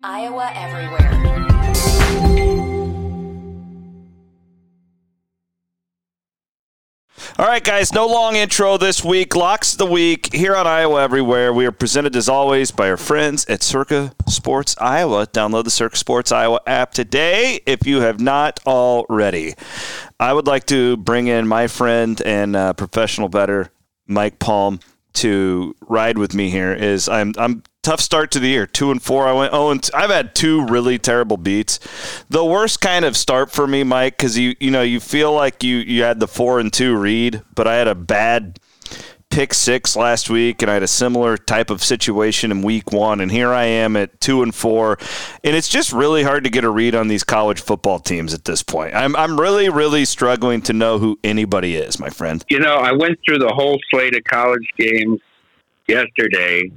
Iowa Everywhere. All right, guys, no long intro this week. Locks of the week here on Iowa Everywhere. We are presented, as always, by our friends at Circa Sports Iowa. Download the Circa Sports Iowa app today if you have not already. I would like to bring in my friend and professional bettor, Mike Palm, to ride with me here. I'm tough start to the year, 2-4. I went 0-2. I've had two really terrible beats. The worst kind of start for me, Mike, because you feel like you had the 4-2 read, but I had a bad pick six last week, and I had a similar type of situation in week one, and here I am at 2-4, and it's just really hard to get a read on these college football teams at this point. I'm really, really struggling to know who anybody is, my friend. I went through the whole slate of college games yesterday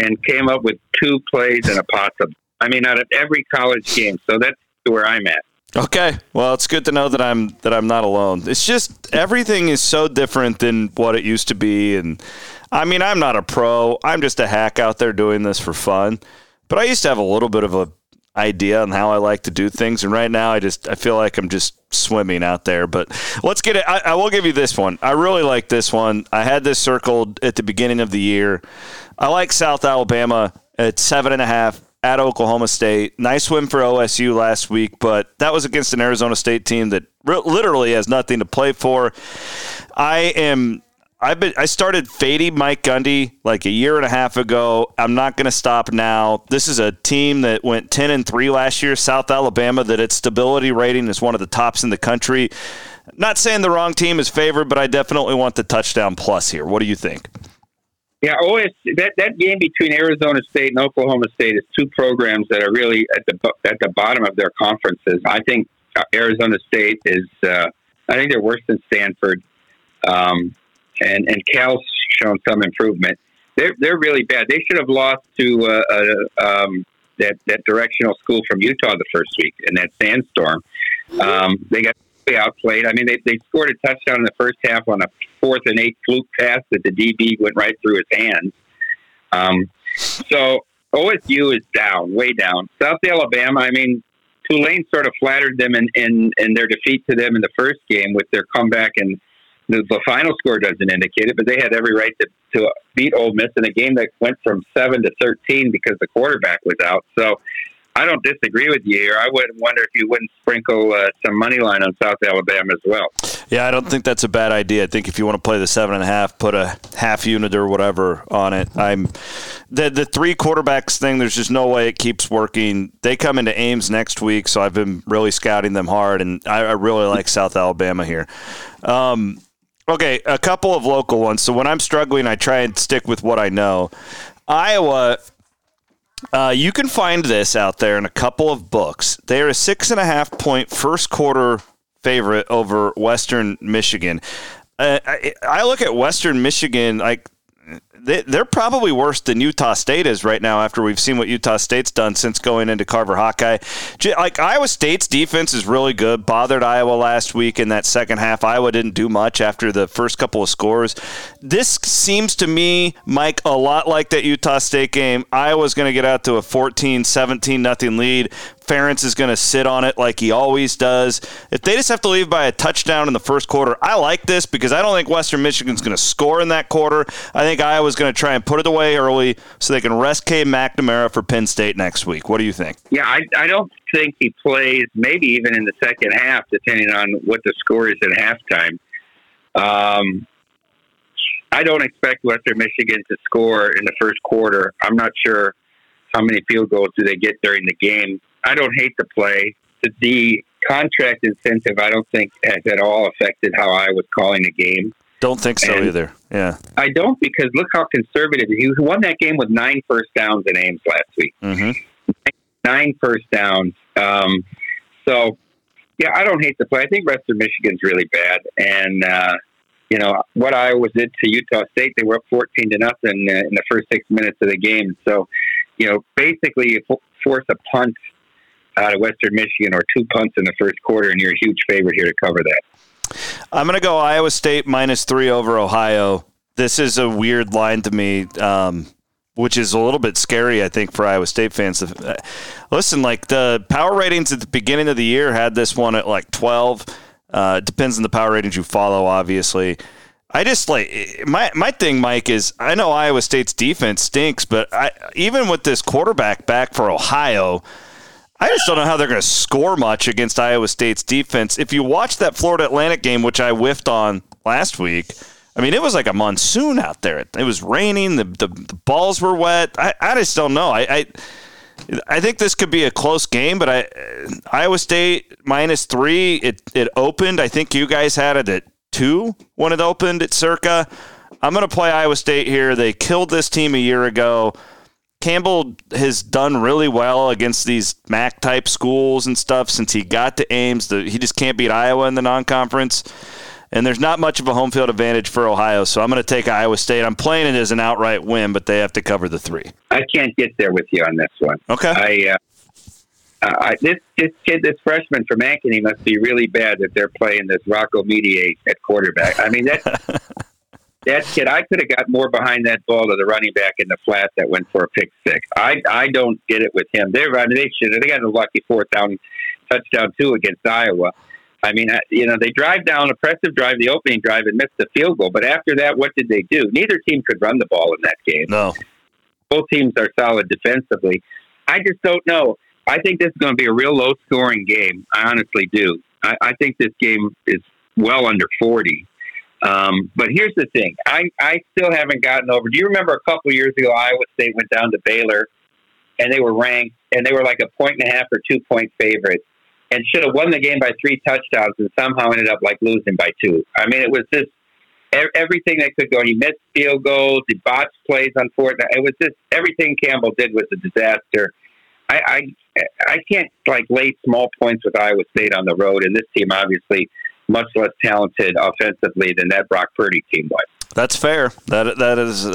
and came up with two plays and a possible. I mean, out of every college game. So that's where I'm at. Okay. Well, it's good to know that I'm not alone. It's just everything is so different than what it used to be. And I mean, I'm not a pro. I'm just a hack out there doing this for fun. But I used to have a little bit of a idea on how I like to do things, and right now I feel like I'm just swimming out there. But let's get it. I will give you this one. I really like this one. I had this circled at the beginning of the year. I like South Alabama at 7.5 at Oklahoma State. Nice win for OSU last week, but that was against an Arizona State team that literally has nothing to play for. I started fading Mike Gundy like a year and a half ago. I'm not going to stop now. This is a team that went 10-3 last year, South Alabama, that its stability rating is one of the tops in the country. Not saying the wrong team is favored, but I definitely want the touchdown plus here. What do you think? Yeah, that game between Arizona State and Oklahoma State is two programs that are really at the bottom of their conferences. I think Arizona State is they're worse than Stanford. And Cal's shown some improvement. They're really bad. They should have lost to that directional school from Utah the first week in that sandstorm. They got outplayed. I mean, they scored a touchdown in the first half on a 4th and 8 fluke pass that the DB went right through his hands. So OSU is down, way down. South Alabama, I mean, Tulane sort of flattered them in their defeat to them in the first game with their comeback, and the final score doesn't indicate it, but they had every right to beat Ole Miss in a game that went from 7-13 because the quarterback was out. So I don't disagree with you here. I wouldn't wonder if you wouldn't sprinkle some money line on South Alabama as well. Yeah, I don't think that's a bad idea. I think if you want to play the 7.5, put a half unit or whatever on it. I'm the three quarterbacks thing, there's just no way it keeps working. They come into Ames next week, so I've been really scouting them hard, and I really like South Alabama here. Okay, a couple of local ones. So when I'm struggling, I try and stick with what I know. Iowa, you can find this out there in a couple of books. They are a 6.5-point first quarter favorite over Western Michigan. I look at Western Michigan, like they're probably worse than Utah State is right now after we've seen what Utah State's done since going into Carver-Hawkeye. Like, Iowa State's defense is really good. Bothered Iowa last week in that second half. Iowa didn't do much after the first couple of scores. This seems to me, Mike, a lot like that Utah State game. Iowa's going to get out to a 14-17 lead. Ferentz is going to sit on it like he always does. If they just have to leave by a touchdown in the first quarter, I like this because I don't think Western Michigan's going to score in that quarter. I think Iowa's going to try and put it away early so they can rest K. McNamara for Penn State next week. What do you think? Yeah, I don't think he plays, maybe even in the second half, depending on what the score is at halftime. I don't expect Western Michigan to score in the first quarter. I'm not sure how many field goals do they get during the game. I don't hate the play. The contract incentive, I don't think, has at all affected how I was calling the game. Don't think so and either. Yeah, I don't, because look how conservative he was. He won that game with 9 first downs in Ames last week. Mm-hmm. 9 first downs. So, yeah, I don't hate the play. I think Western Michigan's really bad, and what Iowa did to Utah State, they were up 14-0 in the first 6 minutes of the game. So, basically, you force a punt out of Western Michigan or 2 punts in the first quarter, and you're a huge favorite here to cover that. I'm going to go Iowa State -3 over Ohio. This is a weird line to me. which is a little bit scary, I think, for Iowa State fans. Listen, like the power ratings at the beginning of the year had this one at like 12. It depends on the power ratings you follow, obviously. I just like my thing, Mike, is I know Iowa State's defense stinks, but even with this quarterback back for Ohio, I just don't know how they're going to score much against Iowa State's defense. If you watch that Florida Atlantic game, which I whiffed on last week, I mean, it was like a monsoon out there. It was raining. The balls were wet. I just don't know. I think this could be a close game, but Iowa State -3. It opened. I think you guys had it at 2 when it opened at Circa. I'm going to play Iowa State here. They killed this team a year ago. Campbell has done really well against these MAC type schools and stuff since he got to Ames. He just can't beat Iowa in the non-conference. And there's not much of a home field advantage for Ohio, so I'm going to take Iowa State. I'm playing it as an outright win, but they have to cover the 3. I can't get there with you on this one. Okay. This kid, this freshman from Ankeny must be really bad that they're playing this Rocco Mediate at quarterback. I mean, that kid, I could have got more behind that ball to the running back in the flat that went for a pick six. I don't get it with him. They got a lucky fourth down touchdown too against Iowa. I mean, they drive down, impressive drive, the opening drive, and missed the field goal. But after that, what did they do? Neither team could run the ball in that game. No. Both teams are solid defensively. I just don't know. I think this is going to be a real low-scoring game. I honestly do. I think this game is well under 40. But here's the thing. I still haven't gotten over. Do you remember a couple years ago, Iowa State went down to Baylor, and they were ranked, and they were like a 1.5 or 2-point favorite, and should have won the game by 3 touchdowns and somehow ended up like losing by 2. I mean, it was just everything that could go. He missed field goals. He botched plays on fourth. It was just everything Campbell did was a disaster. I can't like lay small points with Iowa State on the road, and this team obviously much less talented offensively than that Brock Purdy team was. That's fair. That is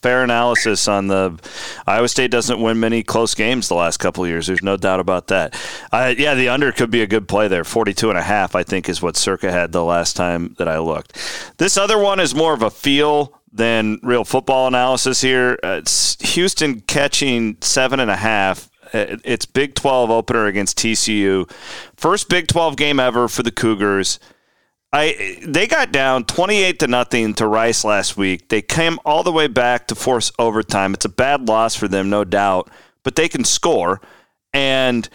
fair analysis on the Iowa State doesn't win many close games the last couple of years. There's no doubt about that. Yeah, the under could be a good play there. 42.5, I think, is what Circa had the last time that I looked. This other one is more of a feel than real football analysis here. It's Houston catching 7.5. It's Big 12 opener against TCU. First Big 12 game ever for the Cougars. They got down 28-0 to Rice last week. They came all the way back to force overtime. It's a bad loss for them, no doubt, but they can score. And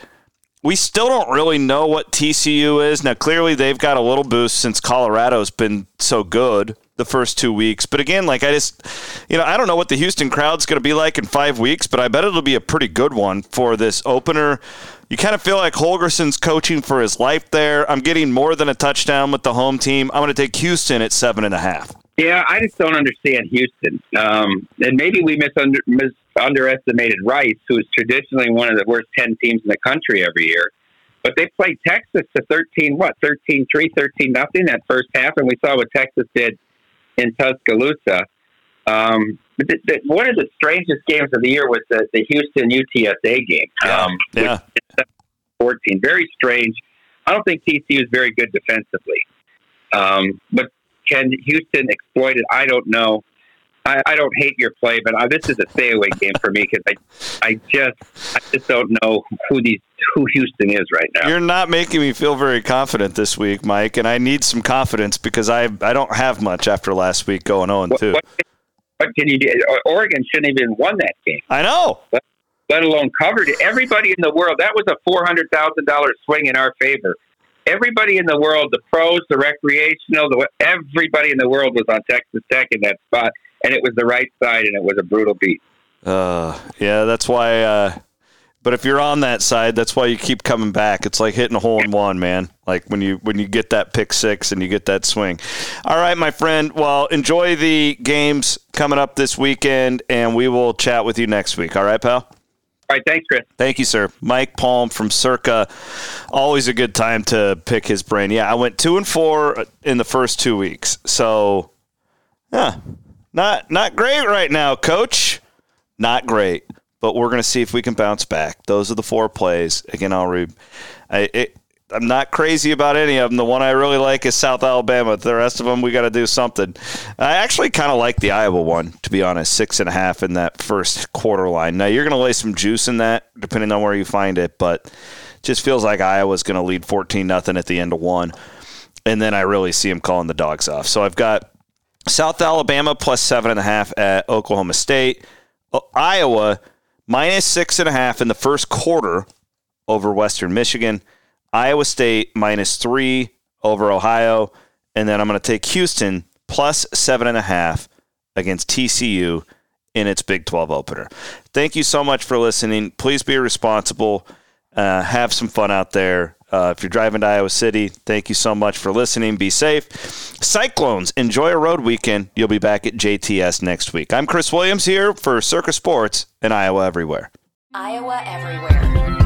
we still don't really know what TCU is. Now, clearly they've got a little boost since Colorado's been so good the first 2 weeks. But again, like I don't know what the Houston crowd's going to be like in 5 weeks, but I bet it'll be a pretty good one for this opener. You kind of feel like Holgerson's coaching for his life there. I'm getting more than a touchdown with the home team. I'm going to take Houston at 7.5. Yeah, I just don't understand Houston. And maybe we underestimated Rice, who is traditionally one of the worst 10 teams in the country every year. But they played Texas to 13-3, 13-0 that first half, and we saw what Texas did in Tuscaloosa. One of the strangest games of the year was the Houston UTSA game. Yeah. 14. Very strange. I don't think TCU is very good defensively. But can Houston exploit it? I don't know. I don't hate your play, but this is a stay away game for me because I just don't know who Houston is right now. You're not making me feel very confident this week, Mike, and I need some confidence because I don't have much after last week going 0-2. What can you do? Oregon shouldn't even have won that game. I know. Let alone covered it. Everybody in the world, that was a $400,000 swing in our favor. Everybody in the world, the pros, the recreational, everybody in the world was on Texas Tech in that spot, and it was the right side, and it was a brutal beat. Yeah, that's why. But if you're on that side, that's why you keep coming back. It's like hitting a hole in one, man. Like when you get that pick six and you get that swing. All right, my friend. Well, enjoy the games coming up this weekend, and we will chat with you next week. All right, pal? All right, thanks, Chris. Thank you, sir. Mike Palm from Circa. Always a good time to pick his brain. Yeah, I went 2-4 in the first 2 weeks. So, not great right now, coach. Not great. But we're going to see if we can bounce back. Those are the 4 plays. Again, I'll read. I'm not crazy about any of them. The one I really like is South Alabama. The rest of them, we got to do something. I actually kind of like the Iowa one, to be honest, 6.5 in that first quarter line. Now, you're going to lay some juice in that, depending on where you find it, but just feels like Iowa's going to lead 14-0 at the end of one, and then I really see them calling the dogs off. So I've got South Alabama plus 7.5 at Oklahoma State. Iowa minus 6.5 in the first quarter over Western Michigan. Iowa State minus 3 over Ohio. And then I'm going to take Houston plus 7.5 against TCU in its Big 12 opener. Thank you so much for listening. Please be responsible. Have some fun out there. If you're driving to Iowa City, thank you so much for listening. Be safe. Cyclones, enjoy a road weekend. You'll be back at JTS next week. I'm Chris Williams here for Circa Sports and Iowa Everywhere. Iowa Everywhere.